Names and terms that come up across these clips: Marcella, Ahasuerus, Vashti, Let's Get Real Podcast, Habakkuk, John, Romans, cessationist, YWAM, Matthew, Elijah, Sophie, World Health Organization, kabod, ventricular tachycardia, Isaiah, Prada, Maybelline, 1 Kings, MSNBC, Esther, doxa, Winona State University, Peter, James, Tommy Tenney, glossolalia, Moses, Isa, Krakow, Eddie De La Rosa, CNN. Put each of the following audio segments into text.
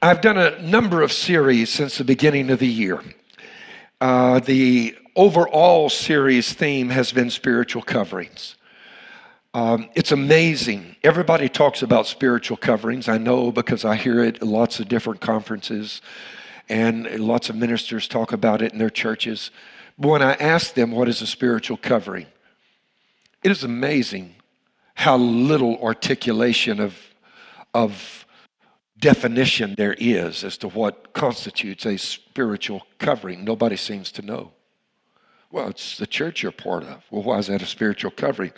I've done a number of series since the beginning of the year. The overall series theme has been spiritual coverings. It's amazing. Everybody talks about spiritual coverings. I know because I hear it at lots of different conferences and lots of ministers talk about it in their churches. But when I ask them, what is a spiritual covering? It is amazing how little articulation of definition there is as to what constitutes a spiritual covering. Nobody seems to know. Well, it's the church you're part of. Well, why is that a spiritual covering?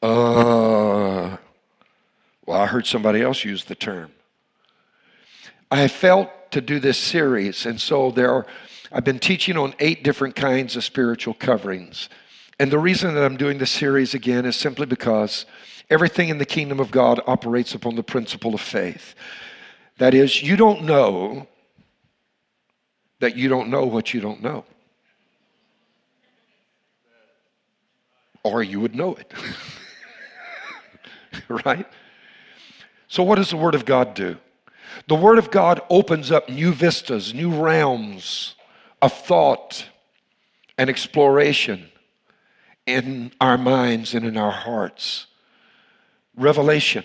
Well, I heard somebody else use the term. I have felt to do this series, and so I've been teaching on 8 different kinds of spiritual coverings. And the reason that I'm doing this series again is simply because everything in the kingdom of God operates upon the principle of faith. That is, you don't know that you don't know what you don't know. Or you would know it. Right? So what does the Word of God do? The Word of God opens up new vistas, new realms of thought and exploration in our minds and in our hearts. Revelation.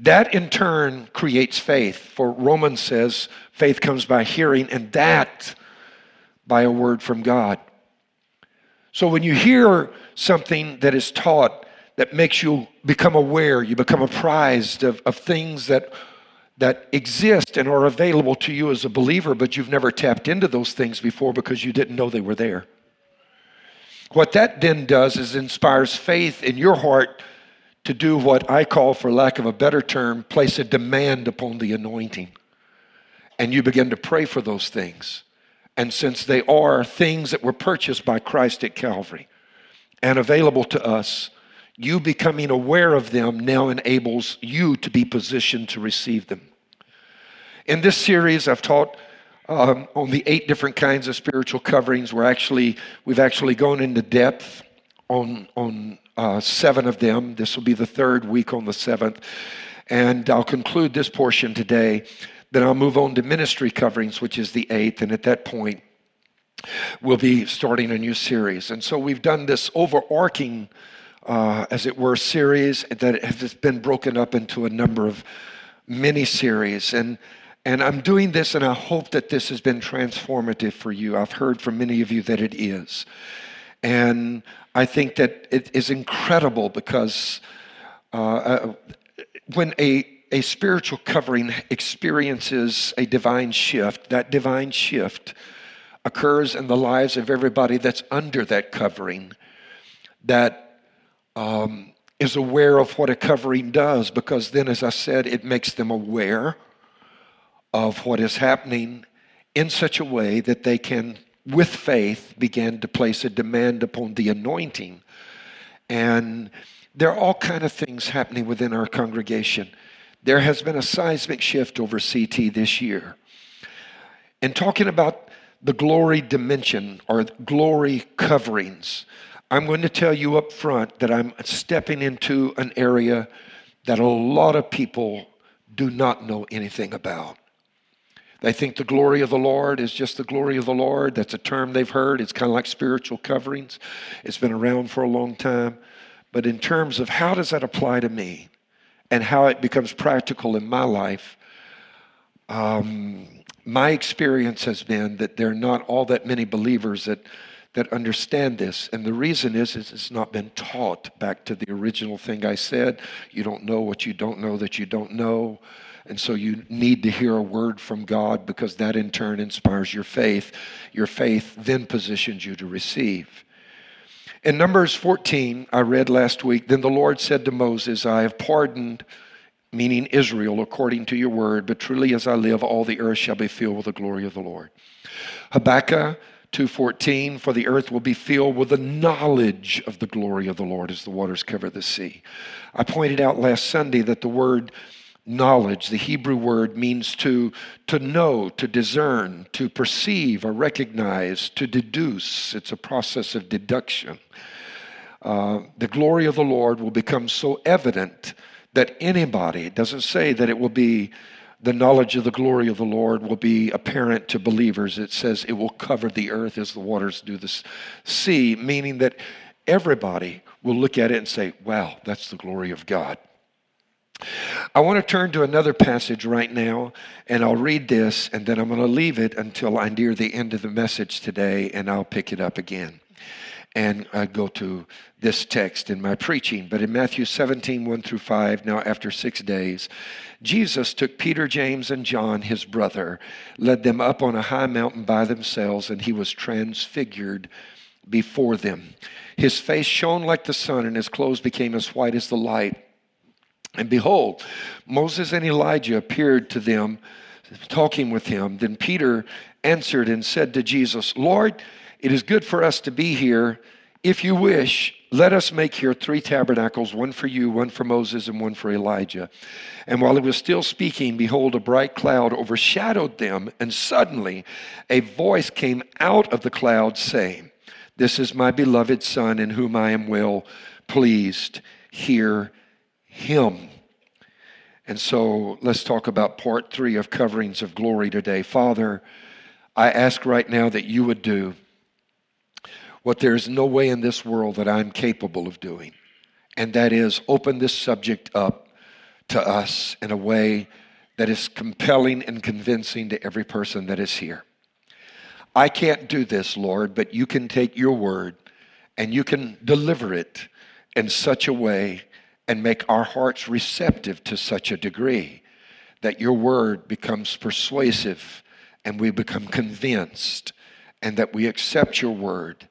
That in turn creates faith. For Romans says faith comes by hearing, and that by a word from God. So when you hear something that is taught that makes you become aware, you become apprised of things that exist and are available to you as a believer, but you've never tapped into those things before because you didn't know they were there. What that then does is inspires faith in your heart to do what I call, for lack of a better term, place a demand upon the anointing. And you begin to pray for those things. And since they are things that were purchased by Christ at Calvary and available to us, you becoming aware of them now enables you to be positioned to receive them. In this series, I've taught on the 8 different kinds of spiritual coverings. We've actually gone into depth on 7 of them. This will be the 3rd week on the 7th. And I'll conclude this portion today. Then I'll move on to ministry coverings, which is the 8th. And at that point, we'll be starting a new series. And so we've done this overarching, as it were, series that has been broken up into a number of mini-series. And I'm doing this, and I hope that this has been transformative for you. I've heard from many of you that it is. And I think that it is incredible because when a spiritual covering experiences a divine shift, that divine shift occurs in the lives of everybody that's under that covering, that is aware of what a covering does, because then, as I said, it makes them aware of what is happening in such a way that they can, with faith, begin to place a demand upon the anointing. And there are all kind of things happening within our congregation. There has been a seismic shift over CT this year. And talking about the glory dimension or glory coverings, I'm going to tell you up front that I'm stepping into an area that a lot of people do not know anything about. They think the glory of the Lord is just the glory of the Lord. That's a term they've heard. It's kind of like spiritual coverings. It's been around for a long time. But in terms of how does that apply to me and how it becomes practical in my life, my experience has been that there are not all that many believers that understand this. And the reason is it's not been taught. Back to the original thing I said, you don't know what you don't know that you don't know. And so you need to hear a word from God, because that in turn inspires your faith. Your faith then positions you to receive. In Numbers 14, I read last week, then the Lord said to Moses, I have pardoned, meaning Israel, according to your word, but truly as I live, all the earth shall be filled with the glory of the Lord. Habakkuk 2:14, for the earth will be filled with the knowledge of the glory of the Lord as the waters cover the sea. I pointed out last Sunday that the word knowledge, the Hebrew word, means to know, to discern, to perceive or recognize, to deduce. It's a process of deduction. The glory of the Lord will become so evident that anybody, it doesn't say that it will be the knowledge of the glory of the Lord will be apparent to believers. It says it will cover the earth as the waters do the sea, meaning that everybody will look at it and say, wow, that's the glory of God. I want to turn to another passage right now, and I'll read this, and then I'm going to leave it until I'm near the end of the message today, and I'll pick it up again. And I go to this text in my preaching. But in Matthew 17, 1 through 5, now after 6 days, Jesus took Peter, James, and John, his brother, led them up on a high mountain by themselves, and he was transfigured before them. His face shone like the sun, and his clothes became as white as the light. And behold, Moses and Elijah appeared to them, talking with him. Then Peter answered and said to Jesus, Lord, it is good for us to be here. If you wish, let us make here 3 tabernacles, one for you, one for Moses, and one for Elijah. And while he was still speaking, behold, a bright cloud overshadowed them, and suddenly a voice came out of the cloud saying, This is my beloved Son, in whom I am well pleased. Hear him. And so let's talk about part 3 of coverings of glory today. Father, I ask right now that you would do what there is no way in this world that I'm capable of doing, and that is open this subject up to us in a way that is compelling and convincing to every person that is here. I can't do this, Lord, but you can take your word and you can deliver it in such a way and make our hearts receptive to such a degree that your word becomes persuasive and we become convinced, and that we accept your word,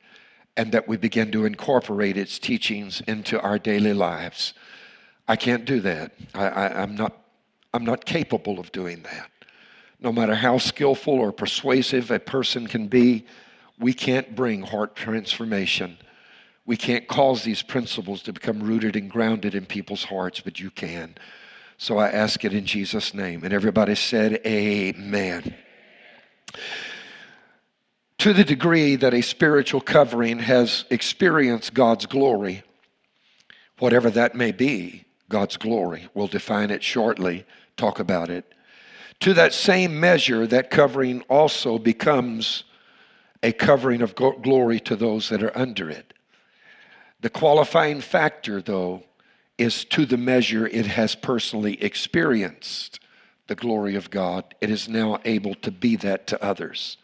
and that we begin to incorporate its teachings into our daily lives. I can't do that. I'm not capable of doing that. No matter how skillful or persuasive a person can be, we can't bring heart transformation. We can't cause these principles to become rooted and grounded in people's hearts, but you can. So I ask it in Jesus' name. And everybody said, Amen. To the degree that a spiritual covering has experienced God's glory, whatever that may be, God's glory, we'll define it shortly, talk about it. To that same measure, that covering also becomes a covering of glory to those that are under it. The qualifying factor, though, is to the measure it has personally experienced the glory of God, it is now able to be that to others.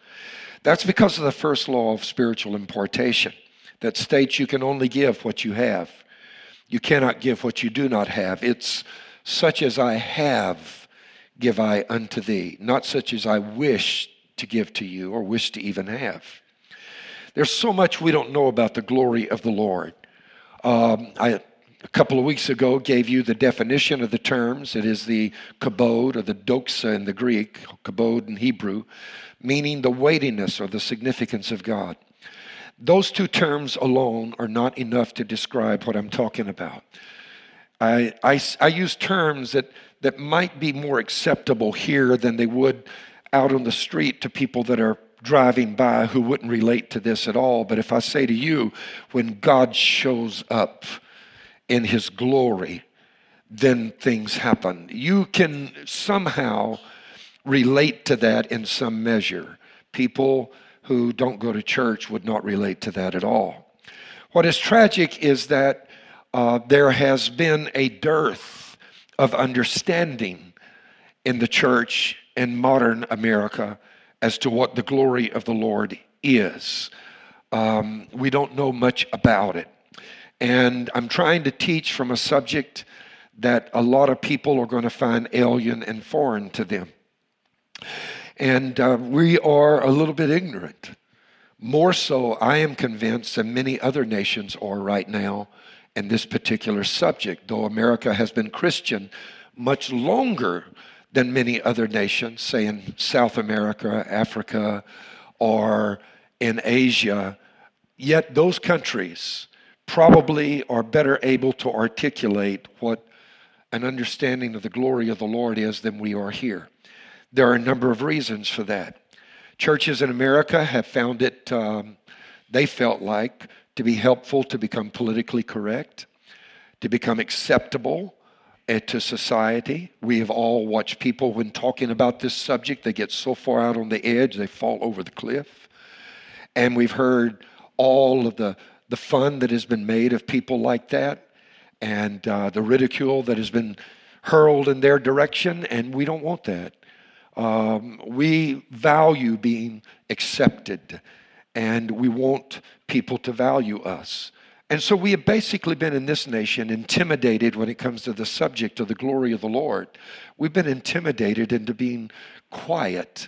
That's because of the first law of spiritual importation that states you can only give what you have. You cannot give what you do not have. It's such as I have, give I unto thee, not such as I wish to give to you or wish to even have. There's so much we don't know about the glory of the Lord. A couple of weeks ago, gave you the definition of the terms. It is the kabod, or the doxa in the Greek, kabod in Hebrew, meaning the weightiness or the significance of God. Those 2 terms alone are not enough to describe what I'm talking about. I use terms that might be more acceptable here than they would out on the street to people that are driving by who wouldn't relate to this at all. But if I say to you, when God shows up in his glory, then things happen. You can somehow relate to that in some measure. People who don't go to church would not relate to that at all. What is tragic is that there has been a dearth of understanding in the church in modern America as to what the glory of the Lord is. We don't know much about it. And I'm trying to teach from a subject that a lot of people are going to find alien and foreign to them. And we are a little bit ignorant. More so, I am convinced, than many other nations are right now in this particular subject, though America has been Christian much longer than many other nations, say in South America, Africa, or in Asia. Yet those countries probably are better able to articulate what an understanding of the glory of the Lord is than we are here. There are a number of reasons for that. Churches in America have found it, they felt like, to be helpful to become politically correct, to become acceptable, to society. We have all watched people, when talking about this subject, they get so far out on the edge, they fall over the cliff. And we've heard all of the fun that has been made of people like that, and the ridicule that has been hurled in their direction, and we don't want that. We value being accepted, and we want people to value us. And so we have basically been in this nation intimidated when it comes to the subject of the glory of the Lord. We've been intimidated into being quiet.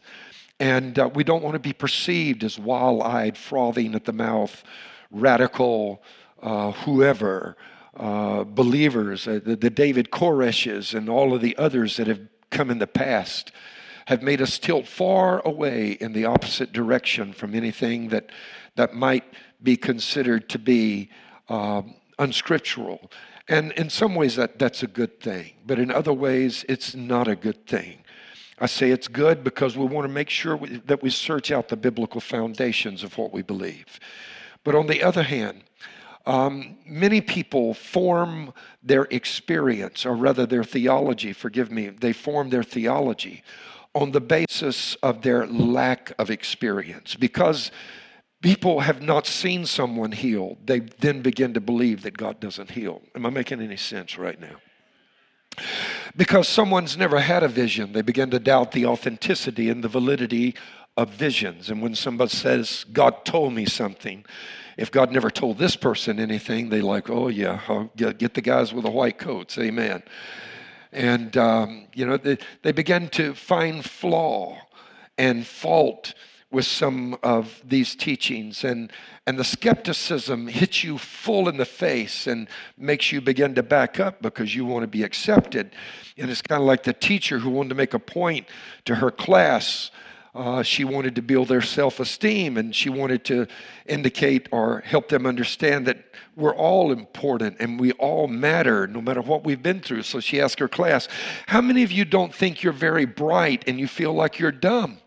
And we don't want to be perceived as wild-eyed, frothing at the mouth, radical, whoever, believers. The David Koreshes and all of the others that have come in the past have made us tilt far away in the opposite direction from anything that might be considered to be unscriptural. And in some ways that's a good thing, but in other ways it's not a good thing. I say it's good because we want to make sure that we search out the biblical foundations of what we believe. But on the other hand, many people form their experience, or rather their theology, forgive me, they form their theology on the basis of their lack of experience. Because people have not seen someone healed, they then begin to believe that God doesn't heal. Am I making any sense right now? Because someone's never had a vision, they begin to doubt the authenticity and the validity of visions. And when somebody says, God told me something, if God never told this person anything, they're like, oh yeah, I'll get the guys with the white coats, amen. And, they begin to find flaw and fault with some of these teachings, and the skepticism hits you full in the face and makes you begin to back up because you want to be accepted. And it's kind of like the teacher who wanted to make a point to her class. She wanted to build their self-esteem, and she wanted to indicate or help them understand that we're all important and we all matter no matter what we've been through. So she asked her class, how many of you don't think you're very bright and you feel like you're dumb?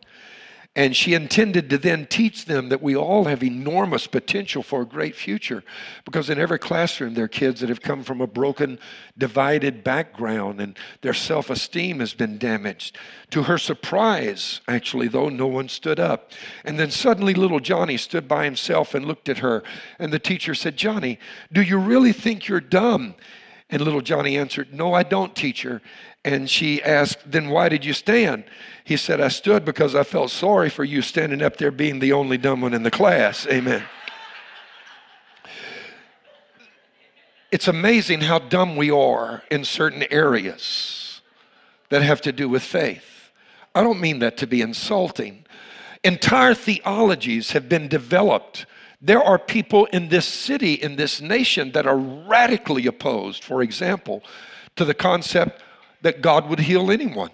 And she intended to then teach them that we all have enormous potential for a great future, because in every classroom there are kids that have come from a broken, divided background, and their self-esteem has been damaged. To her surprise, actually, though, no one stood up. And then suddenly little Johnny stood by himself and looked at her, and the teacher said, Johnny, do you really think you're dumb? And little Johnny answered, no, I don't, teacher. And she asked, then why did you stand? He said, I stood because I felt sorry for you standing up there being the only dumb one in the class. Amen. It's amazing how dumb we are in certain areas that have to do with faith. I don't mean that to be insulting. Entire theologies have been developed. There are people in this city, in this nation, that are radically opposed, for example, to the concept that God would heal anyone.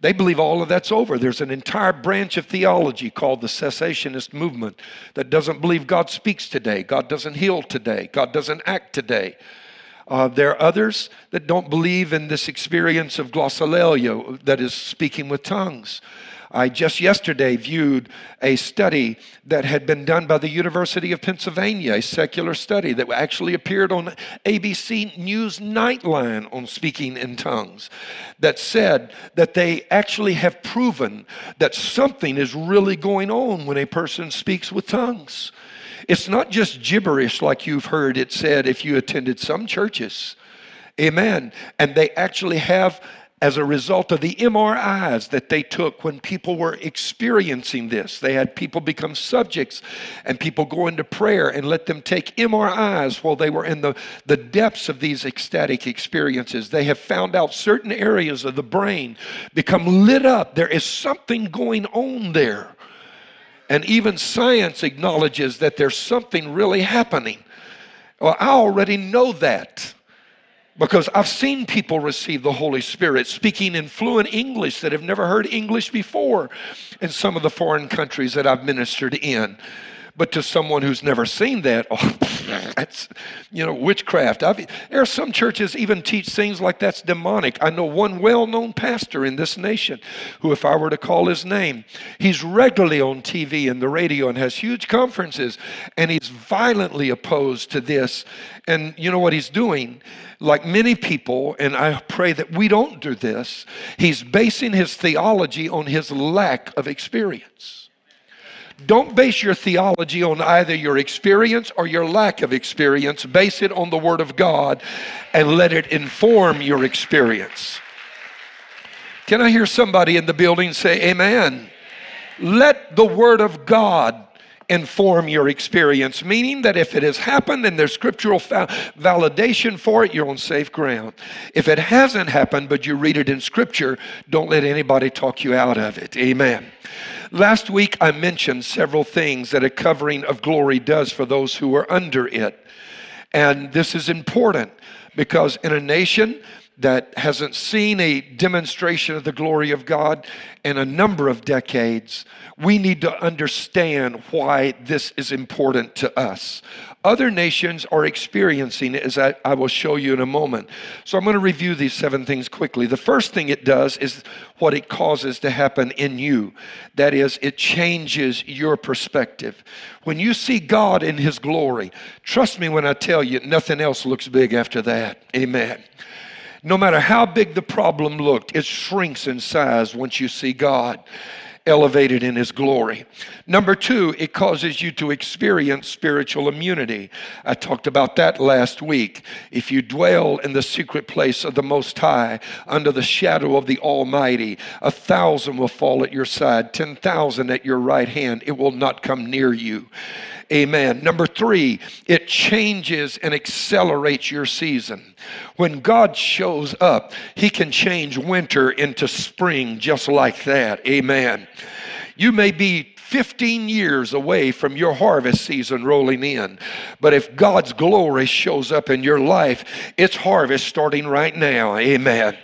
They believe all of that's over. There's an entire branch of theology called the cessationist movement that doesn't believe God speaks today, God doesn't heal today, God doesn't act today. There are others that don't believe in this experience of glossolalia, that is speaking with tongues. I just yesterday viewed a study that had been done by the University of Pennsylvania, a secular study that actually appeared on ABC News Nightline on speaking in tongues, that said that they actually have proven that something is really going on when a person speaks with tongues. It's not just gibberish like you've heard it said if you attended some churches. Amen. And they actually have, as a result of the MRIs that they took when people were experiencing this, they had people become subjects and people go into prayer and let them take MRIs while they were in the depths of these ecstatic experiences. They have found out certain areas of the brain become lit up. There is something going on there. And even science acknowledges that there's something really happening. Well, I already know that, because I've seen people receive the Holy Spirit speaking in fluent English that have never heard English before in some of the foreign countries that I've ministered in. But to someone who's never seen that, oh, that's, you know, witchcraft. There are some churches even teach things like that's demonic. I know one well-known pastor in this nation who, if I were to call his name, he's regularly on TV and the radio and has huge conferences, and he's violently opposed to this. And you know what he's doing? Like many people, and I pray that we don't do this, he's basing his theology on his lack of experience. Don't base your theology on either your experience or your lack of experience. Base it on the Word of God and let it inform your experience. Can I hear somebody in the building say amen? Amen. Let the Word of God inform your experience, meaning that if it has happened and there's scriptural validation for it, you're on safe ground. If it hasn't happened, but you read it in Scripture, don't let anybody talk you out of it. Amen. Last week, I mentioned several things that a covering of glory does for those who are under it. And this is important because in a nation that hasn't seen a demonstration of the glory of God in a number of decades, we need to understand why this is important to us. Other nations are experiencing it, as I will show you in a moment. So I'm going to review these 7 things quickly. The first thing it does is what it causes to happen in you. That is, it changes your perspective. When you see God in His glory, trust me when I tell you, nothing else looks big after that. Amen. No matter how big the problem looked, it shrinks in size once you see God elevated in His glory. Number 2, it causes you to experience spiritual immunity. I talked about that last week. If you dwell in the secret place of the Most High, under the shadow of the Almighty, 1,000 will fall at your side, 10,000 at your right hand. It will not come near you. Amen. Number 3, it changes and accelerates your season. When God shows up, He can change winter into spring just like that. Amen. You may be 15 years away from your harvest season rolling in, but if God's glory shows up in your life, it's harvest starting right now. Amen.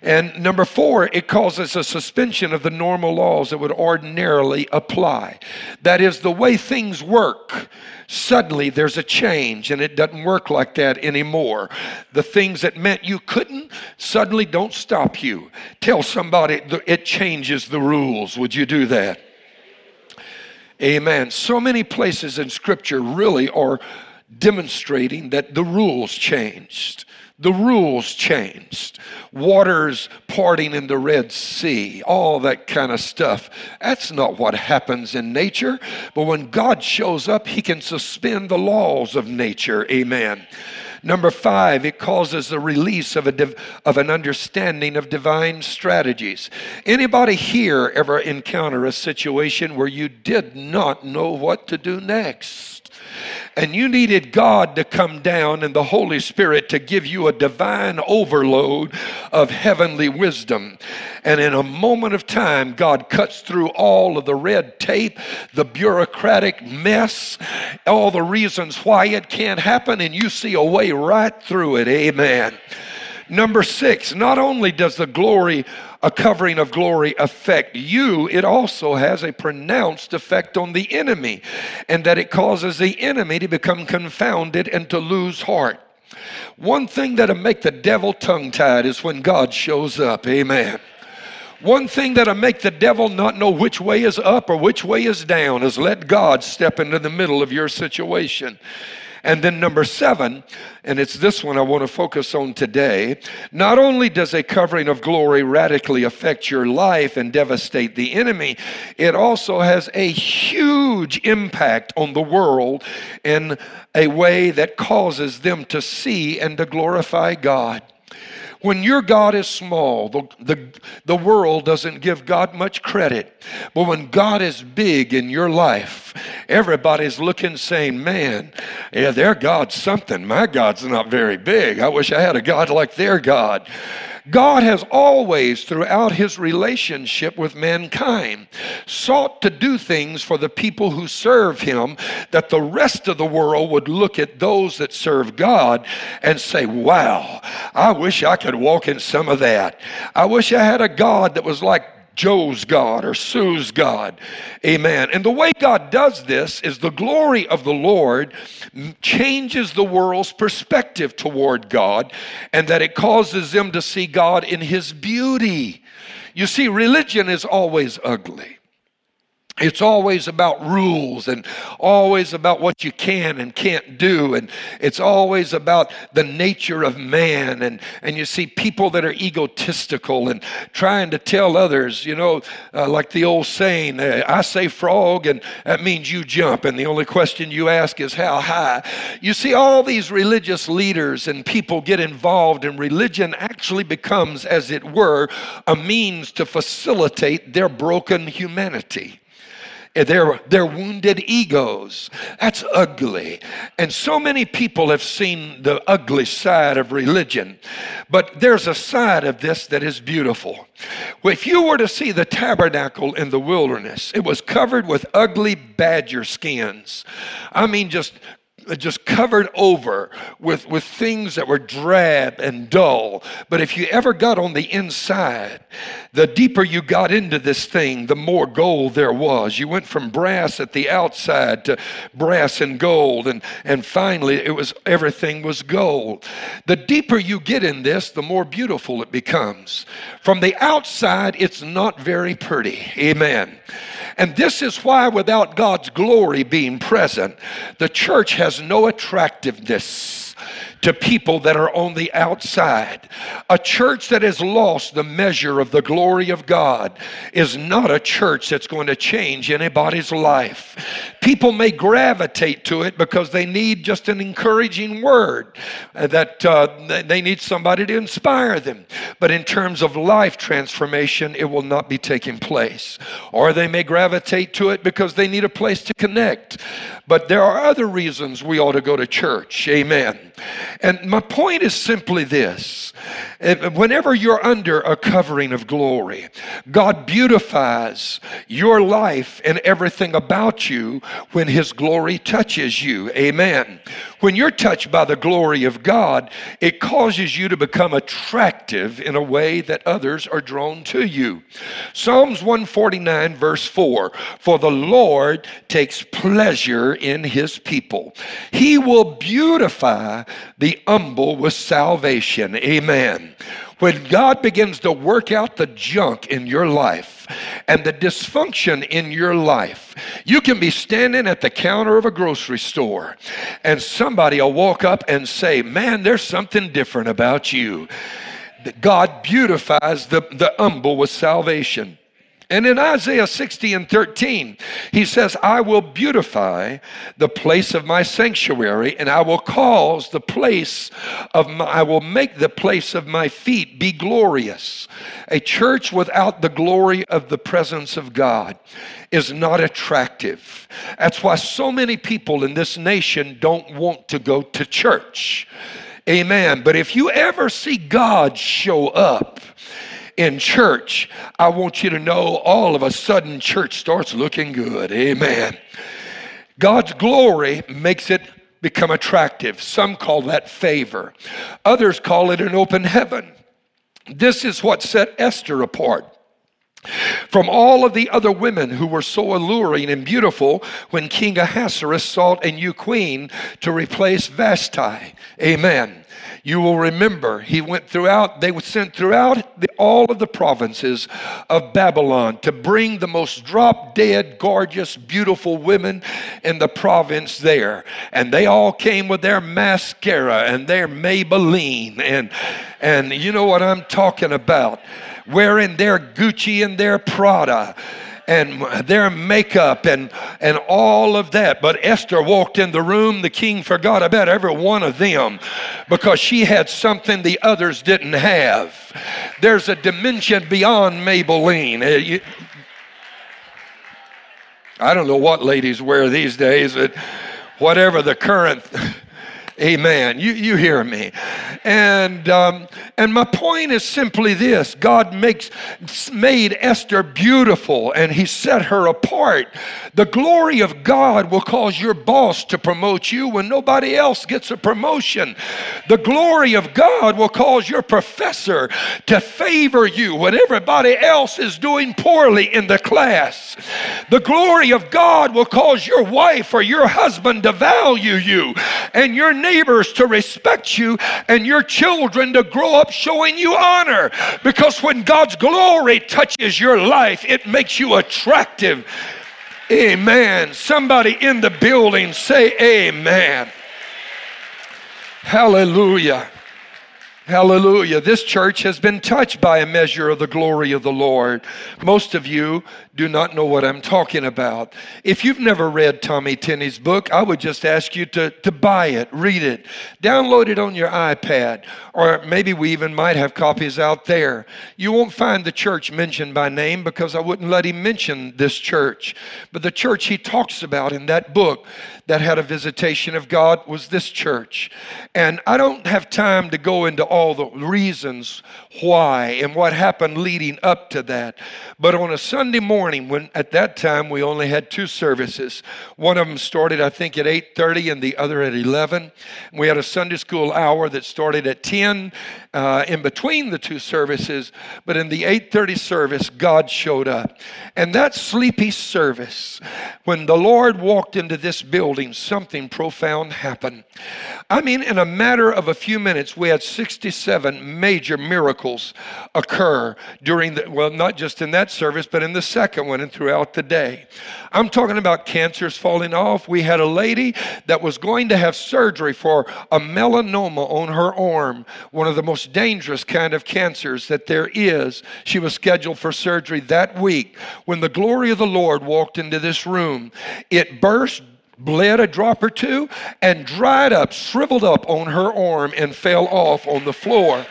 And number 4, it causes a suspension of the normal laws that would ordinarily apply. That is, the way things work, suddenly there's a change, and it doesn't work like that anymore. The things that meant you couldn't suddenly don't stop you. Tell somebody it changes the rules. Would you do that? Amen. So many places in Scripture really are demonstrating that the rules changed. The rules changed. Waters parting in the Red Sea, all that kind of stuff. That's not what happens in nature. But when God shows up, He can suspend the laws of nature. Amen. Number 5, it causes the release of an understanding of divine strategies. Anybody here ever encounter a situation where you did not know what to do next? And you needed God to come down and the Holy Spirit to give you a divine overload of heavenly wisdom. And in a moment of time, God cuts through all of the red tape, the bureaucratic mess, all the reasons why it can't happen, and you see a way right through it. Amen. Number 6, not only does a covering of glory affect you, it also has a pronounced effect on the enemy, and that it causes the enemy to become confounded and to lose heart. One thing that'll make the devil tongue-tied is when God shows up. Amen. One thing that'll make the devil not know which way is up or which way is down is let God step into the middle of your situation. And then number 7, and it's this one I want to focus on today, not only does a covering of glory radically affect your life and devastate the enemy, it also has a huge impact on the world in a way that causes them to see and to glorify God. When your God is small, the world doesn't give God much credit. But when God is big in your life, everybody's looking saying, man, yeah, their God's something. My God's not very big. I wish I had a God like their God. God has always, throughout His relationship with mankind, sought to do things for the people who serve Him that the rest of the world would look at those that serve God and say, wow, I wish I could walk in some of that. I wish I had a God that was like Joe's God or Sue's God. Amen. And the way God does this is the glory of the Lord changes the world's perspective toward God, and that it causes them to see God in his beauty. You see, religion is always ugly. It's always about rules and always about what you can and can't do. And it's always about the nature of man. And you see people that are egotistical and trying to tell others, you know, like the old saying, I say frog and that means you jump. And the only question you ask is how high. You see, all these religious leaders and people get involved, and religion actually becomes, as it were, a means to facilitate their broken humanity. Their wounded egos. That's ugly. And so many people have seen the ugly side of religion. But there's a side of this that is beautiful. If you were to see the tabernacle in the wilderness, it was covered with ugly badger skins. I mean, just covered over with things that were drab and dull. But if you ever got on the inside, the deeper you got into this thing, the more gold there was. You went from brass at the outside to brass and gold, and finally it was everything was gold. The deeper you get in this, the more beautiful it becomes. From the outside, it's not very pretty. Amen. And this is why, without God's glory being present, the church has no attractiveness to people that are on the outside. A church that has lost the measure of the glory of God is not a church that's going to change anybody's life. People may gravitate to it because they need just an encouraging word, that they need somebody to inspire them. But in terms of life transformation, it will not be taking place. Or they may gravitate to it because they need a place to connect. But there are other reasons we ought to go to church. Amen. And my point is simply this. Whenever you're under a covering of glory, God beautifies your life and everything about you when his glory touches you. Amen. When you're touched by the glory of God, it causes you to become attractive in a way that others are drawn to you. Psalms 149 verse 4, for the Lord takes pleasure in his people. He will beautify the humble with salvation. Amen. When God begins to work out the junk in your life and the dysfunction in your life, you can be standing at the counter of a grocery store and somebody will walk up and say, man, there's something different about you. God beautifies the humble with salvation. And in Isaiah 60 and 13, he says, I will beautify the place of my sanctuary, and I will cause the place of I will make the place of my feet be glorious. A church without the glory of the presence of God is not attractive. That's why so many people in this nation don't want to go to church. Amen. But if you ever see God show up in church, I want you to know all of a sudden church starts looking good. Amen. God's glory makes it become attractive. Some call that favor. Others call it an open heaven. This is what set Esther apart from all of the other women who were so alluring and beautiful when King Ahasuerus sought a new queen to replace Vashti. Amen. You will remember he went throughout, they were sent throughout all of the provinces of Babylon to bring the most drop dead, gorgeous, beautiful women in the province there. And they all came with their mascara and their Maybelline and you know what I'm talking about, wearing their Gucci and their Prada and their makeup and all of that. But Esther walked in the room. The king forgot about every one of them because she had something the others didn't have. There's a dimension beyond Maybelline. I don't know what ladies wear these days, but whatever the current, amen, you hear me. And my point is simply this: God made Esther beautiful, and He set her apart. The glory of God will cause your boss to promote you when nobody else gets a promotion. The glory of God will cause your professor to favor you when everybody else is doing poorly in the class. The glory of God will cause your wife or your husband to value you, and your neighbors to respect you, and your children to grow up showing you honor. Because when God's glory touches your life, it makes you attractive. Amen. Somebody in the building say amen. Hallelujah. Hallelujah. This church has been touched by a measure of the glory of the Lord. Most of you do not know what I'm talking about. If you've never read Tommy Tenney's book, I would just ask you to buy it, read it, download it on your iPad, or maybe we even might have copies out there. You won't find the church mentioned by name because I wouldn't let him mention this church. But the church he talks about in that book that had a visitation of God was this church. And I don't have time to go into all the reasons why and what happened leading up to that. But on a Sunday morning, when at that time we only had two services, one of them started I think at 8:30 and the other at 11. We had a Sunday school hour that started at 10 in between the two services. But in the 8:30 service, God showed up. And that sleepy service, when the Lord walked into this building, something profound happened. I mean, in a matter of a few minutes, we had 67 major miracles occur during the, well, not just in that service, but in the second one and throughout the day. I'm talking about cancers falling off. We had a lady that was going to have surgery for a melanoma on her arm, one of the most dangerous kind of cancers that there is. She was scheduled for surgery that week. When the glory of the Lord walked into this room, it burst, bled a drop or two, and dried up, shriveled up on her arm and fell off on the floor.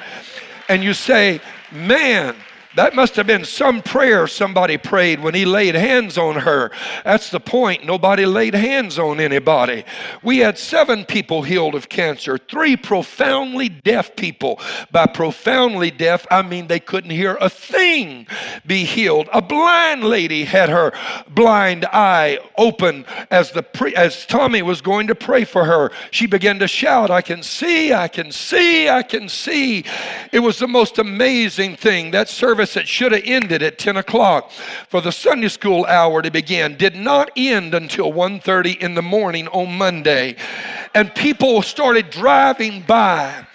And you say, man, that must have been some prayer somebody prayed when he laid hands on her. That's the point. Nobody laid hands on anybody. We had 7 people healed of cancer, 3 profoundly deaf people. By profoundly deaf, I mean they couldn't hear a thing, be healed. A blind lady had her blind eye open as Tommy was going to pray for her. She began to shout, "I can see, I can see, I can see." It was the most amazing thing. That service that should have ended at 10 o'clock for the Sunday school hour to begin did not end until 1:30 in the morning on Monday. And people started driving by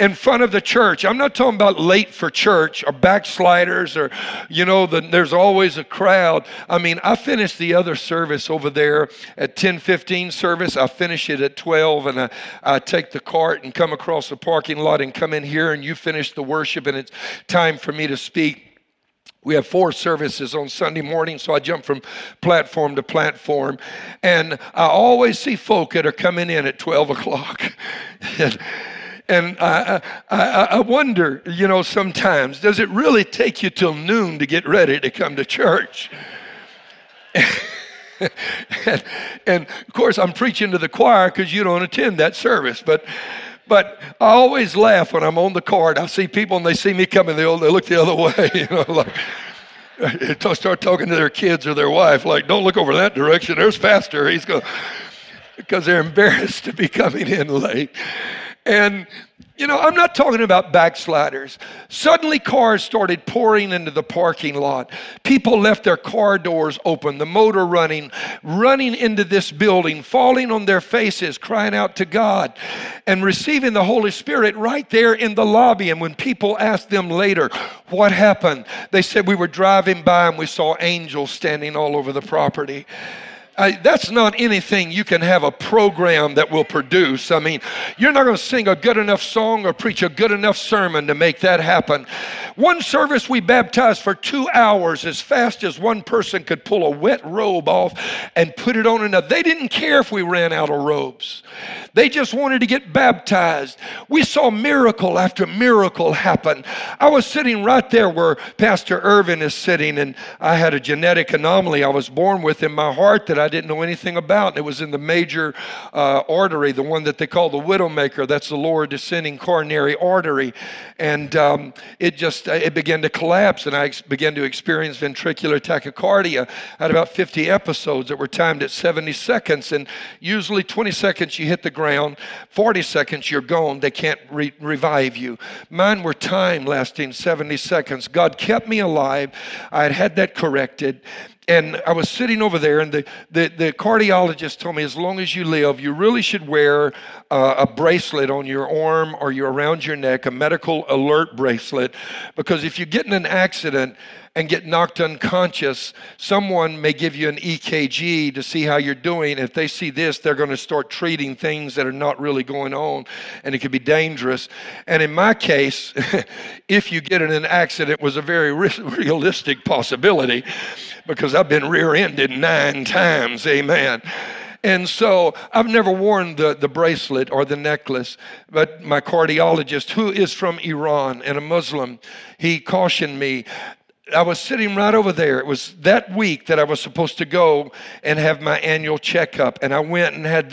in front of the church. I'm not talking about late for church or backsliders or, you know, there's always a crowd. I mean, I finished the other service over there at 10:15 service. I finish it at 12, and I take the cart and come across the parking lot and come in here, and you finish the worship, and it's time for me to speak. We have 4 services on Sunday morning, so I jump from platform to platform. And I always see folk that are coming in at 12 o'clock. And I wonder, you know, sometimes, does it really take you till noon to get ready to come to church? and of course, I'm preaching to the choir because you don't attend that service. But I always laugh when I'm on the card. I see people and they see me coming, they look the other way, you know, like start talking to their kids or their wife, like, "Don't look over that direction. There's faster. He's going," because they're embarrassed to be coming in late. And, you know, I'm not talking about backsliders. Suddenly cars started pouring into the parking lot. People left their car doors open, the motor running into this building, falling on their faces, crying out to God, and receiving the Holy Spirit right there in the lobby. And when people asked them later, what happened? They said, "We were driving by and we saw angels standing all over the property." That's not anything you can have a program that will produce. I mean, you're not going to sing a good enough song or preach a good enough sermon to make that happen. One service we baptized for 2 hours as fast as one person could pull a wet robe off and put it on another. They didn't care if we ran out of robes. They just wanted to get baptized. We saw miracle after miracle happen. I was sitting right there where Pastor Irvin is sitting, and I had a genetic anomaly I was born with in my heart that I didn't know anything about. And it was in the major artery, the one that they call the widowmaker. That's the lower descending coronary artery. And it began to collapse, and I began to experience ventricular tachycardia. I had about 50 episodes that were timed at 70 seconds, and usually 20 seconds you hit the ground, 40 seconds you're gone. They can't revive you. Mine were time lasting 70 seconds. God kept me alive. I had that corrected. And I was sitting over there, and the cardiologist told me, as long as you live, you really should wear a bracelet on your arm or around your neck, a medical alert bracelet, because if you get in an accident and get knocked unconscious, someone may give you an EKG to see how you're doing. If they see this, they're going to start treating things that are not really going on, and it could be dangerous. And in my case, if you get in an accident, was a very realistic possibility, because I've been rear-ended 9 times, amen. And so I've never worn the bracelet or the necklace, but my cardiologist, who is from Iran and a Muslim, he cautioned me. I was sitting right over there. It was that week that I was supposed to go and have my annual checkup. And I went and had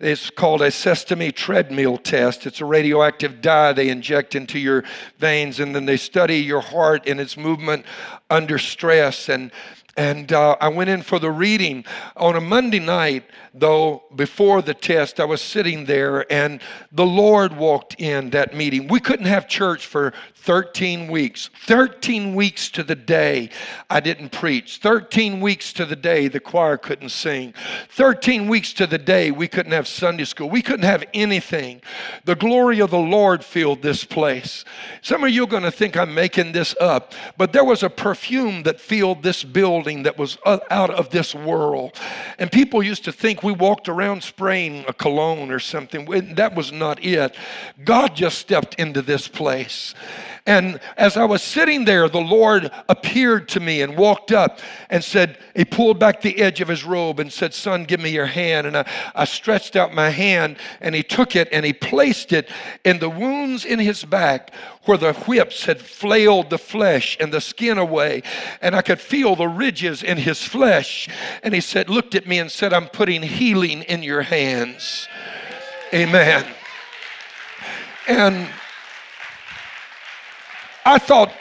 it's called a sesame treadmill test. It's a radioactive dye they inject into your veins, and then they study your heart and its movement under stress. And I went in for the reading. On a Monday night, though, before the test, I was sitting there, and the Lord walked in that meeting. We couldn't have church for 13 weeks. 13 weeks to the day, I didn't preach. 13 weeks to the day, the choir couldn't sing. 13 weeks to the day, we couldn't have Sunday school. We couldn't have anything. The glory of the Lord filled this place. Some of you are going to think I'm making this up, but there was a perfume that filled this building that was out of this world. And people used to think we walked around spraying a cologne or something. That was not it. God just stepped into this place. And as I was sitting there, the Lord appeared to me and walked up and said, he pulled back the edge of his robe and said, "Son, give me your hand." And I stretched out my hand, and he took it and he placed it in the wounds in his back where the whips had flailed the flesh and the skin away. And I could feel the ridges in his flesh. And he said, looked at me and said, "I'm putting healing in your hands." Amen. And I thought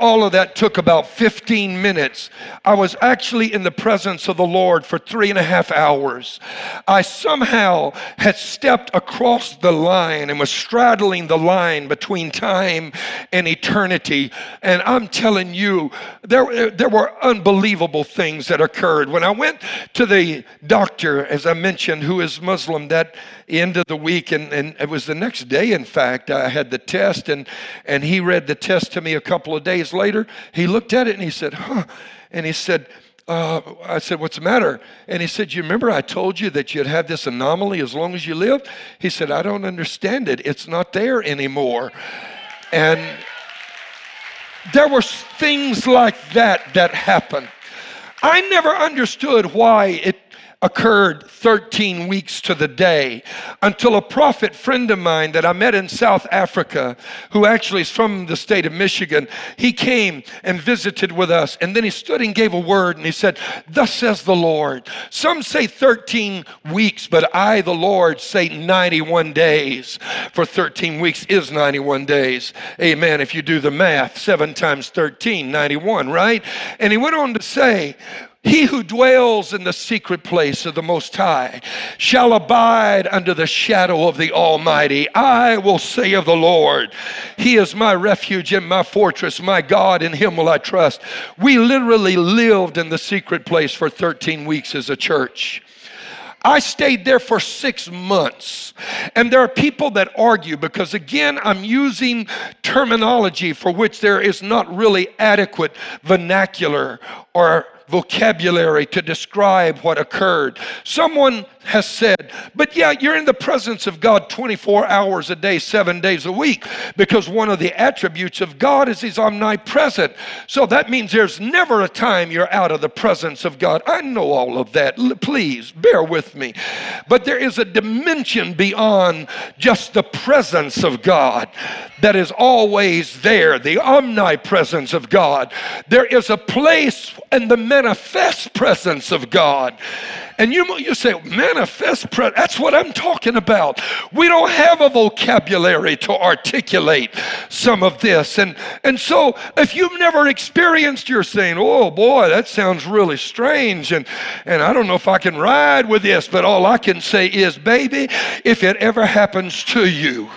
all of that took about 15 minutes. I was actually in the presence of the Lord for 3.5 hours. I somehow had stepped across the line and was straddling the line between time and eternity. And I'm telling you, there were unbelievable things that occurred. When I went to the doctor, as I mentioned, who is Muslim, that end of the week, and it was the next day, in fact, I had the test, and he read the test to me a couple of days later. He looked at it and he said, "Huh," and he said, I said, "What's the matter?" And he said, "You remember I told you that you'd have this anomaly as long as you lived?" He said, "I don't understand it. It's not there anymore." And there were things like that happened. I never understood why it occurred 13 weeks to the day until a prophet friend of mine that I met in South Africa, who actually is from the state of Michigan, he came and visited with us, and then he stood and gave a word, and he said, "Thus says the Lord. Some say 13 weeks, but I, the Lord, say 91 days. For 13 weeks is 91 days. Amen. If you do the math, 7 times 13, 91, right? And he went on to say, "He who dwells in the secret place of the Most High shall abide under the shadow of the Almighty. I will say of the Lord, He is my refuge and my fortress, my God, in Him will I trust." We literally lived in the secret place for 13 weeks as a church. I stayed there for 6 months. And there are people that argue because, again, I'm using terminology for which there is not really adequate vernacular or vocabulary to describe what occurred. Someone has said, but yeah, you're in the presence of God 24 hours a day, 7 days a week, because one of the attributes of God is He's omnipresent. So that means there's never a time you're out of the presence of God. I know all of that. Please bear with me. But there is a dimension beyond just the presence of God that is always there, the omnipresence of God. There is a place in the manifest presence of God. And you say, manifest presence, that's what I'm talking about. We don't have a vocabulary to articulate some of this. And so if you've never experienced, you're saying, oh boy, that sounds really strange. And I don't know if I can ride with this, but all I can say is, baby, if it ever happens to you,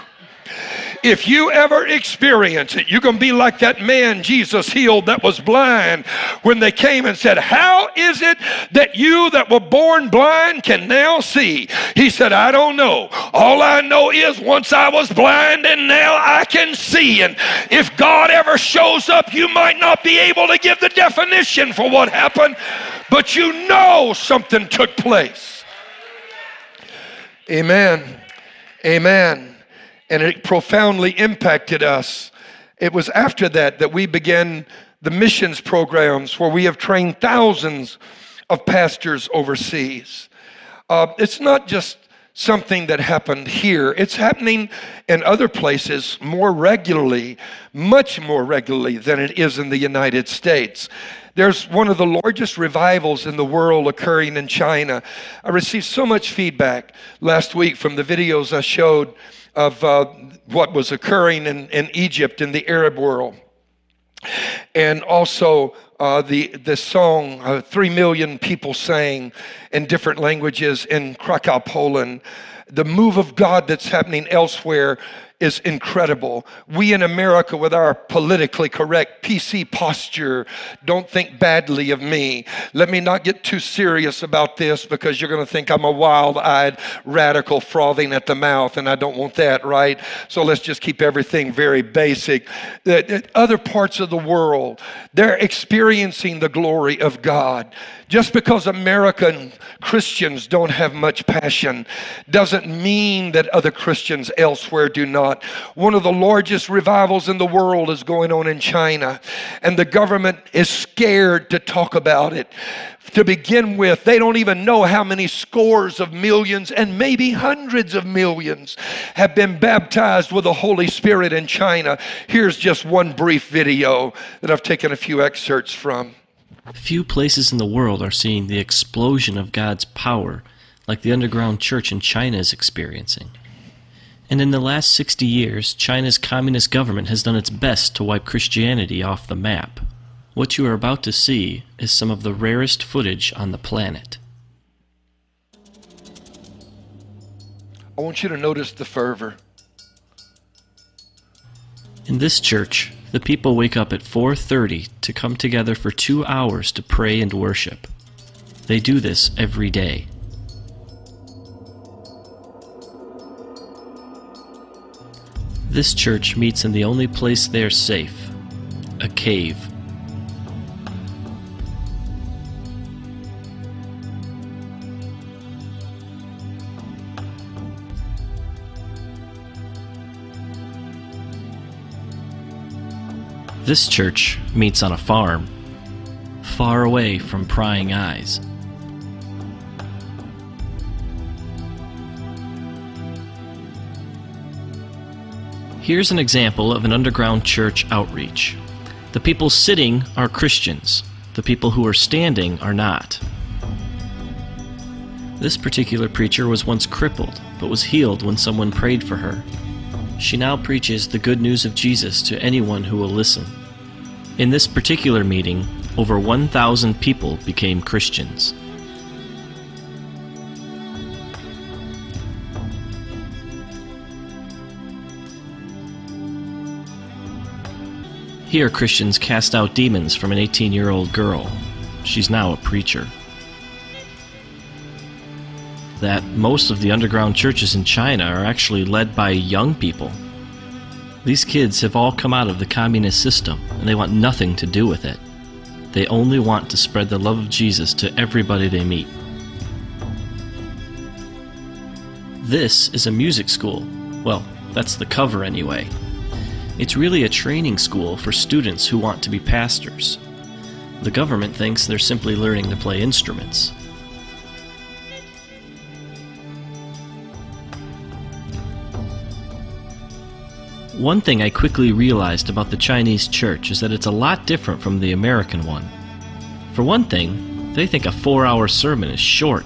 if you ever experience it, you're going to be like that man Jesus healed that was blind when they came and said, how is it that you that were born blind can now see? He said, I don't know. All I know is once I was blind and now I can see. And if God ever shows up, you might not be able to give the definition for what happened, but you know something took place. Amen. Amen. And it profoundly impacted us. It was after that we began the missions programs where we have trained thousands of pastors overseas. It's not just something that happened here. It's happening in other places more regularly, much more regularly than it is in the United States. There's one of the largest revivals in the world occurring in China. I received so much feedback last week from the videos I showed of what was occurring in Egypt, in the Arab world. And also the song 3 million people sang in different languages in Krakow, Poland. The move of God that's happening elsewhere is incredible. We in America, with our politically correct PC posture, don't think badly of me. Let me not get too serious about this because you're going to think I'm a wild-eyed radical frothing at the mouth, and I don't want that, right? So let's just keep everything very basic. Other parts of the world, they're experiencing the glory of God. Just because American Christians don't have much passion doesn't mean that other Christians elsewhere do not. One of the largest revivals in the world is going on in China, and the government is scared to talk about it. To begin with, they don't even know how many scores of millions and maybe hundreds of millions have been baptized with the Holy Spirit in China. Here's just one brief video that I've taken a few excerpts from. Few places in the world are seeing the explosion of God's power like the underground church in China is experiencing. And in the last 60 years, China's communist government has done its best to wipe Christianity off the map. What you are about to see is some of the rarest footage on the planet. I want you to notice the fervor. In this church, the people wake up at 4:30 to come together for 2 hours to pray and worship. They do this every day. This church meets in the only place they're safe, a cave. This church meets on a farm, far away from prying eyes. Here's an example of an underground church outreach. The people sitting are Christians. The people who are standing are not. This particular preacher was once crippled, but was healed when someone prayed for her. She now preaches the good news of Jesus to anyone who will listen. In this particular meeting, over 1,000 people became Christians. Here, Christians cast out demons from an 18-year-old girl. She's now a preacher. That most of the underground churches in China are actually led by young people. These kids have all come out of the communist system, and they want nothing to do with it. They only want to spread the love of Jesus to everybody they meet. This is a music school. Well, that's the cover anyway. It's really a training school for students who want to be pastors. The government thinks they're simply learning to play instruments. One thing I quickly realized about the Chinese church is that it's a lot different from the American one. For one thing, they think a 4-hour sermon is short.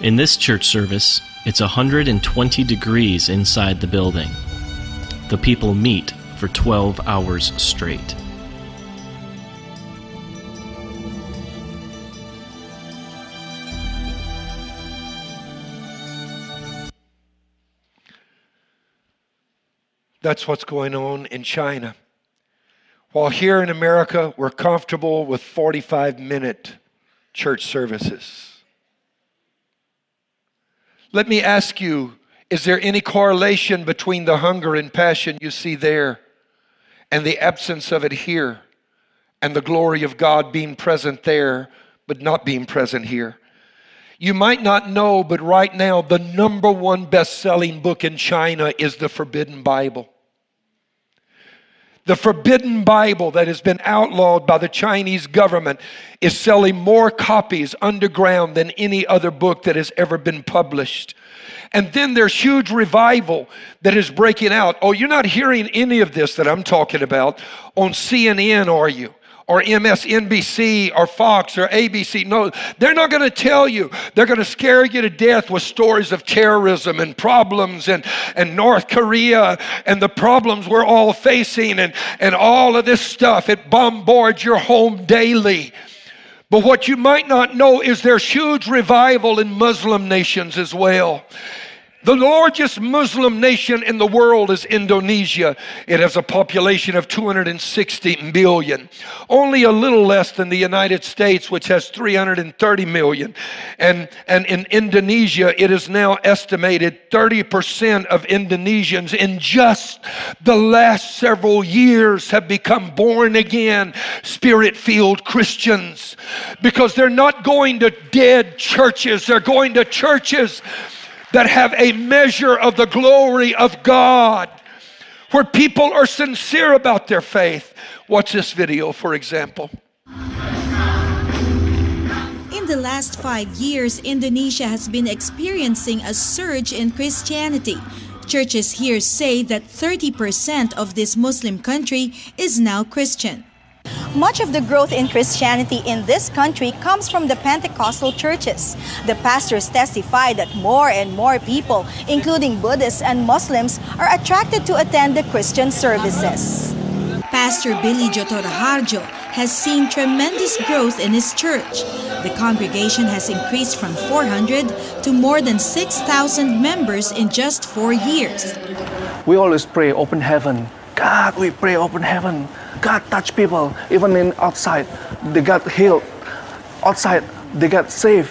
In this church service, it's 120 degrees inside the building. The people meet for 12 hours straight. That's what's going on in China. While here in America, we're comfortable with 45-minute church services. Let me ask you, is there any correlation between the hunger and passion you see there and the absence of it here and the glory of God being present there but not being present here? You might not know, but right now, the number one best-selling book in China is the Forbidden Bible. The Forbidden Bible that has been outlawed by the Chinese government is selling more copies underground than any other book that has ever been published. And then there's huge revival that is breaking out. Oh, you're not hearing any of this that I'm talking about on CNN, are you? Or MSNBC or Fox or ABC. No, they're not going to tell you. They're going to scare you to death with stories of terrorism and problems and North Korea and the problems we're all facing and all of this stuff. It bombards your home daily. But what you might not know is there's huge revival in Muslim nations as well. The largest Muslim nation in the world is Indonesia. It has a population of 260 million, only a little less than the United States, which has 330 million. And in Indonesia, it is now estimated 30% of Indonesians in just the last several years have become born again, spirit-filled Christians, because they're not going to dead churches. They're going to churches that have a measure of the glory of God, where people are sincere about their faith. Watch this video, for example. In the last 5 years, Indonesia has been experiencing a surge in Christianity. Churches here say that 30% of this Muslim country is now Christian. Much of the growth in Christianity in this country comes from the Pentecostal churches. The pastors testify that more and more people, including Buddhists and Muslims, are attracted to attend the Christian services. Pastor Billy Jotoraharjo has seen tremendous growth in his church. The congregation has increased from 400 to more than 6,000 members in just 4 years. We always pray, open heaven. God, we pray, open heaven. God touch people, even in outside, they got healed. Outside, they got saved.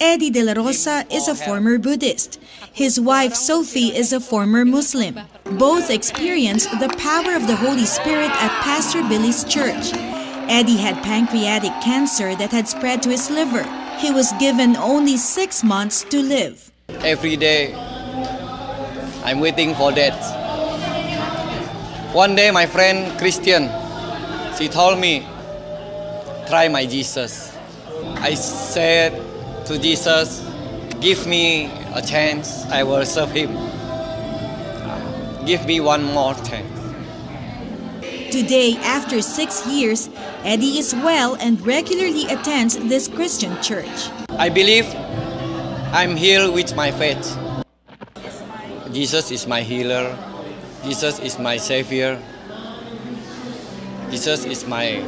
Eddie De La Rosa is a former Buddhist. His wife, Sophie, is a former Muslim. Both experienced the power of the Holy Spirit at Pastor Billy's church. Eddie had pancreatic cancer that had spread to his liver. He was given only 6 months to live. Every day, I'm waiting for death. One day, my friend Christian, she told me, try my Jesus. I said to Jesus, give me a chance, I will serve him. Give me one more chance. Today, after 6 years, Eddie is well and regularly attends this Christian church. I believe I'm healed with my faith. Jesus is my healer. Jesus is my Savior. Jesus is my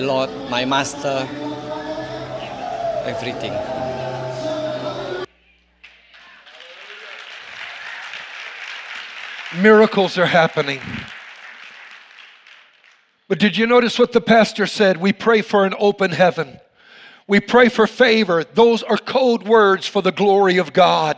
Lord, my Master, everything. Miracles are happening. But did you notice what the pastor said? We pray for an open heaven. We pray for favor. Those are code words for the glory of God.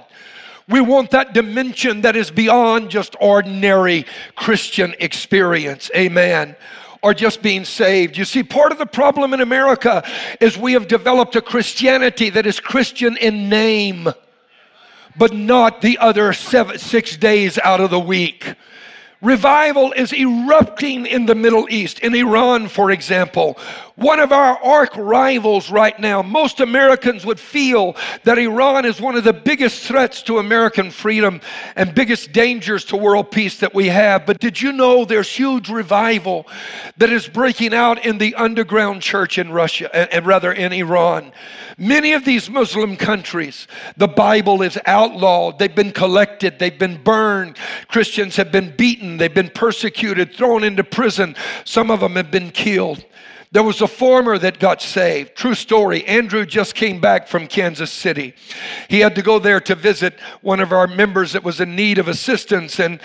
We want that dimension that is beyond just ordinary Christian experience. Amen. are just being saved. You see, part of the problem in America is we have developed a Christianity that is Christian in name, but not the other 6 days out of the week. Revival is erupting in the Middle East, in Iran, for example. One of our arch rivals right now, most Americans would feel that Iran is one of the biggest threats to American freedom and biggest dangers to world peace that we have. But did you know there's huge revival that is breaking out in the underground church in Russia, and rather in Iran? Many of these Muslim countries, the Bible is outlawed. They've been collected. They've been burned. Christians have been beaten. They've been persecuted, thrown into prison. Some of them have been killed. There was a farmer that got saved. True story. Andrew just came back from Kansas City. He had to go there to visit one of our members that was in need of assistance. And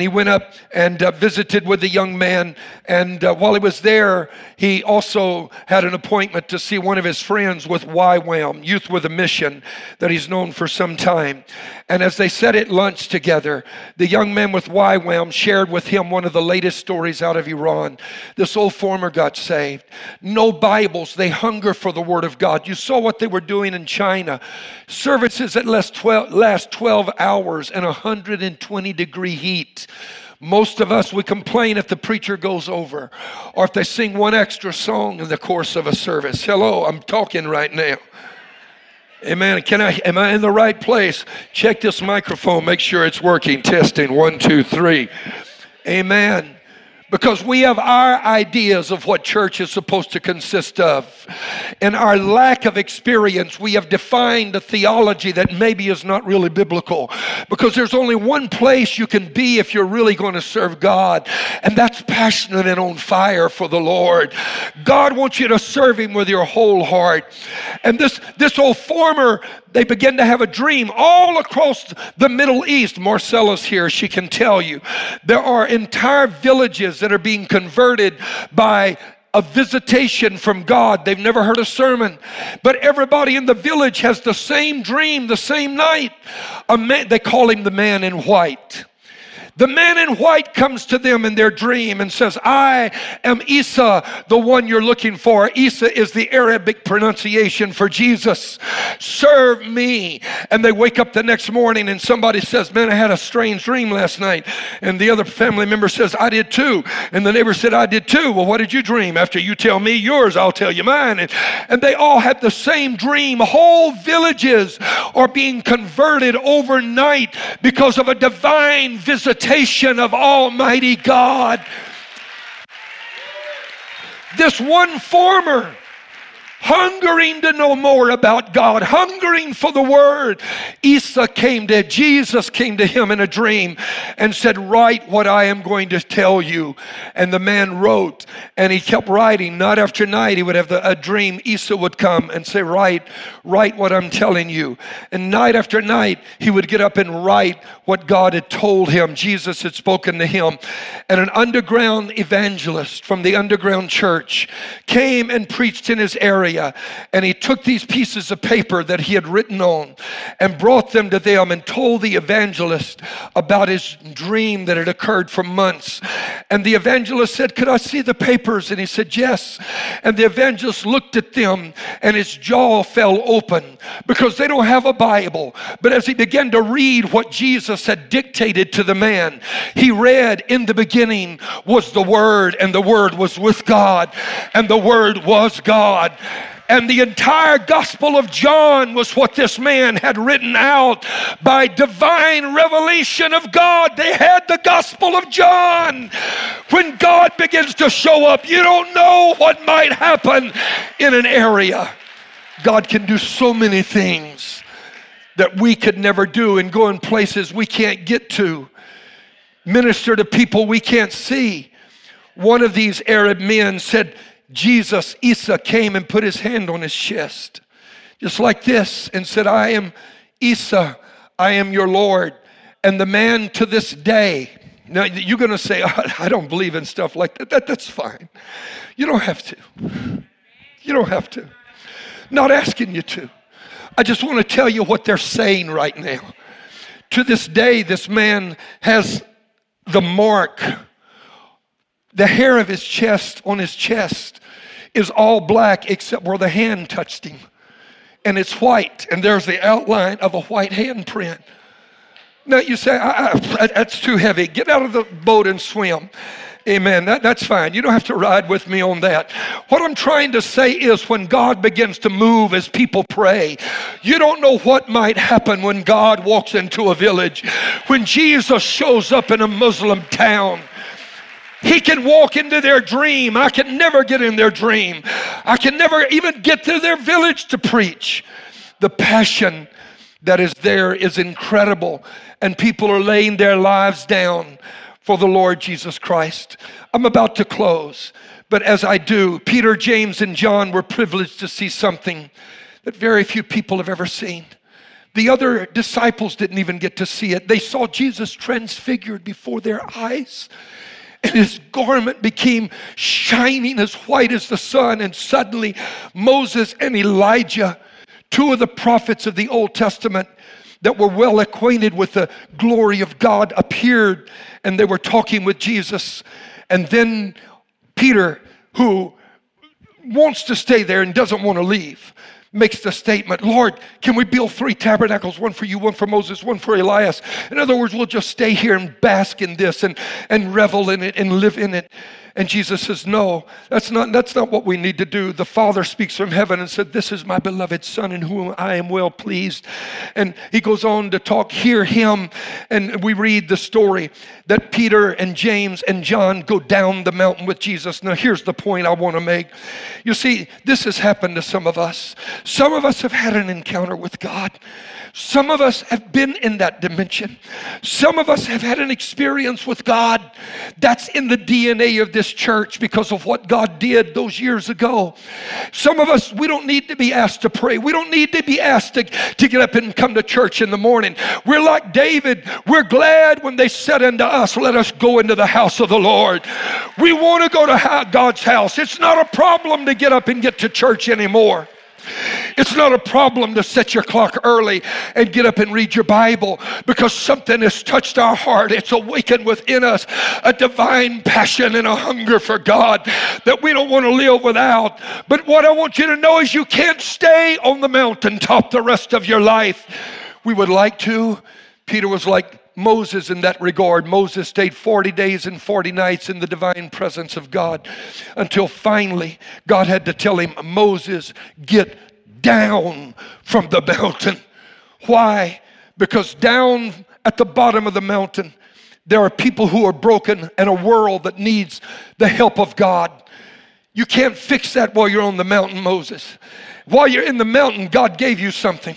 he went up and visited with the young man. And while he was there, he also had an appointment to see one of his friends with YWAM, Youth with a Mission, that he's known for some time. And as they sat at lunch together, the young man with YWAM shared with him one of the latest stories out of Iran. This old farmer got saved. No Bibles. They hunger for the Word of God. You saw what they were doing in China. Services that last 12 hours in 120-degree heat. Most of us, we complain if the preacher goes over or if they sing one extra song in the course of a service. Hello, I'm talking right now. Amen. Am I in the right place? Check this microphone. Make sure it's working. Testing. 1, 2, 3. Amen. Because we have our ideas of what church is supposed to consist of. And our lack of experience, we have defined a theology that maybe is not really biblical. Because there's only one place you can be if you're really going to serve God. And that's passionate and on fire for the Lord. God wants you to serve Him with your whole heart. And this old former, they began to have a dream all across the Middle East. Marcella's here, she can tell you. There are entire villages that are being converted by a visitation from God. They've never heard a sermon. But everybody in the village has the same dream, the same night. A man, they call him the man in white. The man in white comes to them in their dream and says, I am Isa, the one you're looking for. Isa is the Arabic pronunciation for Jesus. Serve me. And they wake up the next morning and somebody says, man, I had a strange dream last night. And the other family member says, I did too. And the neighbor said, I did too. Well, what did you dream? After you tell me yours, I'll tell you mine. And they all had the same dream. Whole villages are being converted overnight because of a divine visitation of Almighty God. This one former, hungering to know more about God, hungering for the Word, Jesus came to him in a dream and said, write what I am going to tell you. And the man wrote, and he kept writing. Night after night, he would have a dream. Isa would come and say, write what I'm telling you. And night after night, he would get up and write what God had told him. Jesus had spoken to him. And an underground evangelist from the underground church came and preached in his area. And he took these pieces of paper that he had written on and brought them to them and told the evangelist about his dream that had occurred for months. And the evangelist said, could I see the papers? And he said, yes. And the evangelist looked at them and his jaw fell open because they don't have a Bible. But as he began to read what Jesus had dictated to the man, he read, in the beginning was the Word, and the Word was with God, and the Word was God. And the entire Gospel of John was what this man had written out by divine revelation of God. They had the Gospel of John. When God begins to show up, you don't know what might happen in an area. God can do so many things that we could never do and go in places we can't get to, minister to people we can't see. One of these Arab men said, Jesus, Isa, came and put his hand on his chest, just like this, and said, I am Isa, I am your Lord. And the man to this day, now you're going to say, I don't believe in stuff like that. That's fine. You don't have to. You don't have to. Not asking you to. I just want to tell you what they're saying right now. To this day, this man has the mark The hair of his chest on his chest is all black except where the hand touched him. And it's white, and there's the outline of a white handprint. Now you say, that's too heavy. Get out of the boat and swim. Amen. That's fine. You don't have to ride with me on that. What I'm trying to say is when God begins to move as people pray, you don't know what might happen when God walks into a village. When Jesus shows up in a Muslim town, he can walk into their dream. I can never get in their dream. I can never even get to their village to preach. The passion that is there is incredible, and people are laying their lives down for the Lord Jesus Christ. I'm about to close, but as I do, Peter, James, and John were privileged to see something that very few people have ever seen. The other disciples didn't even get to see it. They saw Jesus transfigured before their eyes, and his garment became shining as white as the sun, and suddenly Moses and Elijah, two of the prophets of the Old Testament that were well acquainted with the glory of God, appeared, and they were talking with Jesus. And then Peter, who wants to stay there and doesn't want to leave, makes the statement, Lord, can we build 3 tabernacles, one for you, one for Moses, one for Elias? In other words, we'll just stay here and bask in this and revel in it and live in it. And Jesus says, no, that's not what we need to do. The Father speaks from heaven and said, this is my beloved Son in whom I am well pleased. And he goes on to talk, hear him. And we read the story that Peter and James and John go down the mountain with Jesus. Now, here's the point I want to make. You see, this has happened to some of us. Some of us have had an encounter with God. Some of us have been in that dimension. Some of us have had an experience with God. That's in the DNA of this church because of what God did those years ago. Some of us, we don't need to be asked to pray. We don't need to be asked to get up and come to church in the morning. We're like David. We're glad when they said unto us, let us go into the house of the Lord. We want to go to God's house. It's not a problem to get up and get to church anymore. It's not a problem to set your clock early and get up and read your Bible because something has touched our heart. It's awakened within us a divine passion and a hunger for God that we don't want to live without. But what I want you to know is you can't stay on the mountaintop the rest of your life. We would like to. Peter was like Moses in that regard. Moses stayed 40 days and 40 nights in the divine presence of God until finally God had to tell him, Moses, get down from the mountain. Why? Because down at the bottom of the mountain, there are people who are broken and a world that needs the help of God. You can't fix that while you're on the mountain, Moses. While you're in the mountain, God gave you something.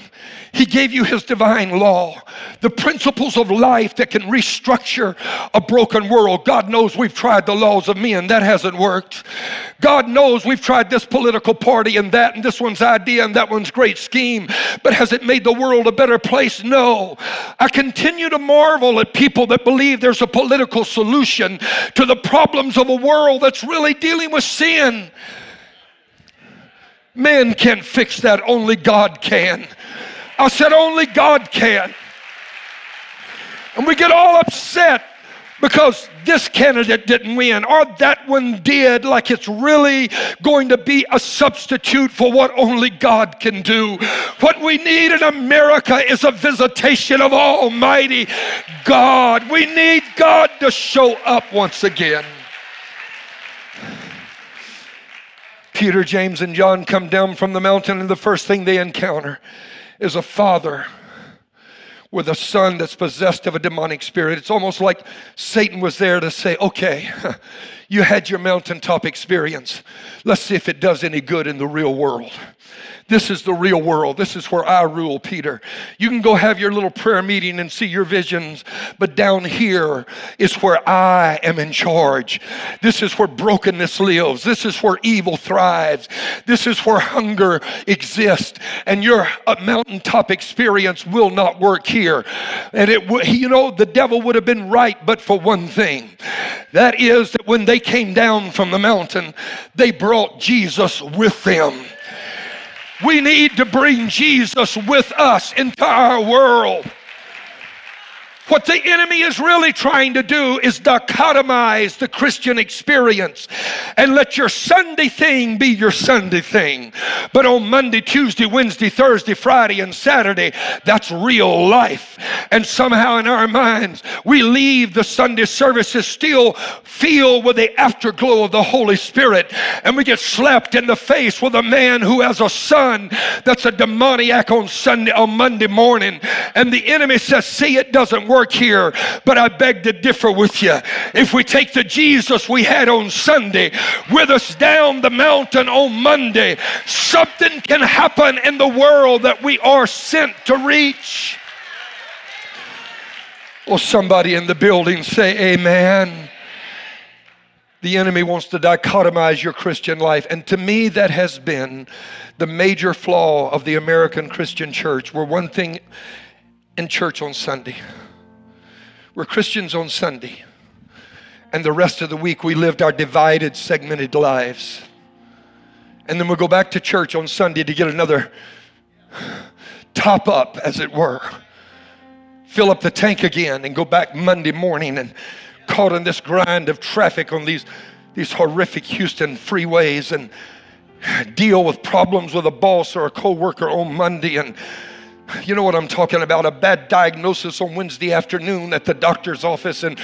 He gave you his divine law, the principles of life that can restructure a broken world. God knows we've tried the laws of men. That hasn't worked. God knows we've tried this political party and that, and this one's idea and that one's great scheme. But has it made the world a better place? No. I continue to marvel at people that believe there's a political solution to the problems of a world that's really dealing with sin. Man can't fix that. Only God can. I said only God can. And we get all upset because this candidate didn't win or that one did, like it's really going to be a substitute for what only God can do. What we need in America is a visitation of Almighty God. We need God to show up once again. Peter, James, and John come down from the mountain, and the first thing they encounter is a father with a son that's possessed of a demonic spirit. It's almost like Satan was there to say, okay, you had your mountaintop experience. Let's see if it does any good in the real world. This is the real world. This is where I rule, Peter. You can go have your little prayer meeting and see your visions, but down here is where I am in charge. This is where brokenness lives. This is where evil thrives. This is where hunger exists, and your mountaintop experience will not work here. And the devil would have been right, but for one thing. That is that when they came down from the mountain, they brought Jesus with them. We need to bring Jesus with us into our world. What the enemy is really trying to do is dichotomize the Christian experience and let your Sunday thing be your Sunday thing. But on Monday, Tuesday, Wednesday, Thursday, Friday, and Saturday, that's real life. And somehow in our minds, we leave the Sunday services still filled with the afterglow of the Holy Spirit. And we get slapped in the face with a man who has a son that's a demoniac on Monday morning. And the enemy says, see, it doesn't work here, but I beg to differ with you. If we take the Jesus we had on Sunday with us down the mountain on Monday, something can happen in the world that we are sent to reach. Well, somebody in the building say amen. The enemy wants to dichotomize your Christian life. And to me, that has been the major flaw of the American Christian church. We're one thing in church on Sunday. We're Christians on Sunday. And the rest of the week, we lived our divided, segmented lives. And then we'll go back to church on Sunday to get another top up, as it were. Fill up the tank again and go back Monday morning and caught in this grind of traffic on these horrific Houston freeways, and deal with problems with a boss or a co-worker on Monday, and you know what I'm talking about, a bad diagnosis on Wednesday afternoon at the doctor's office, and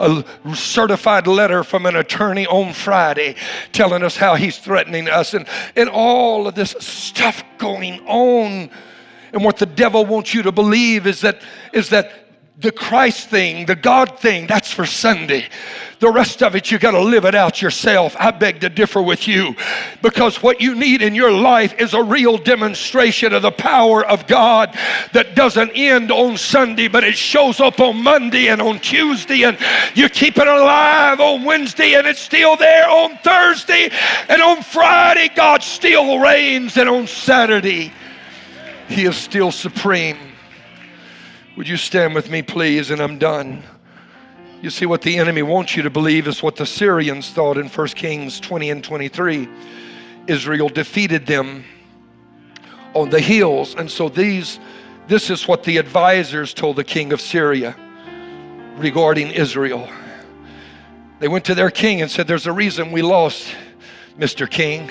a certified letter from an attorney on Friday telling us how he's threatening us, and all of this stuff going on. And what the devil wants you to believe is that the Christ thing, the God thing, that's for Sunday. The rest of it, you got to live it out yourself. I beg to differ with you, because what you need in your life is a real demonstration of the power of God that doesn't end on Sunday, but it shows up on Monday and on Tuesday, and you keep it alive on Wednesday, and it's still there on Thursday, and on Friday, God still reigns, and on Saturday, He is still supreme. Would you stand with me, please? And I'm done. You see, what the enemy wants you to believe is what the Syrians thought in 1 Kings 20 and 23. Israel defeated them on the hills. And so this is what the advisors told the king of Syria regarding Israel. They went to their king and said, there's a reason we lost, Mr. King.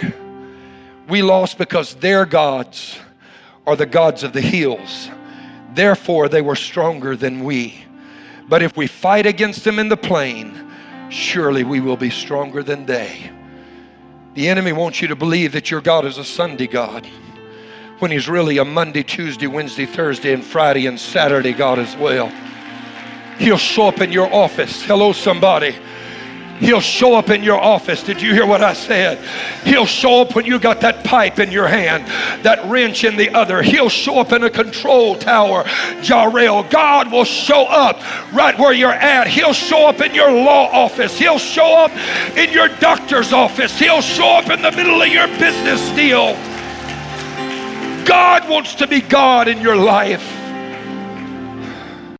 We lost because their gods are the gods of the hills. Therefore, they were stronger than we. But if we fight against them in the plain, surely we will be stronger than they. The enemy wants you to believe that your God is a Sunday God, when He's really a Monday, Tuesday, Wednesday, Thursday, and Friday, and Saturday God as well. He'll show up in your office. Hello, somebody. He'll show up in your office. Did you hear what I said? He'll show up when you got that pipe in your hand, that wrench in the other. He'll show up in a control tower, Jarrell. God will show up right where you're at. He'll show up in your law office. He'll show up in your doctor's office. He'll show up in the middle of your business deal. God wants to be God in your life.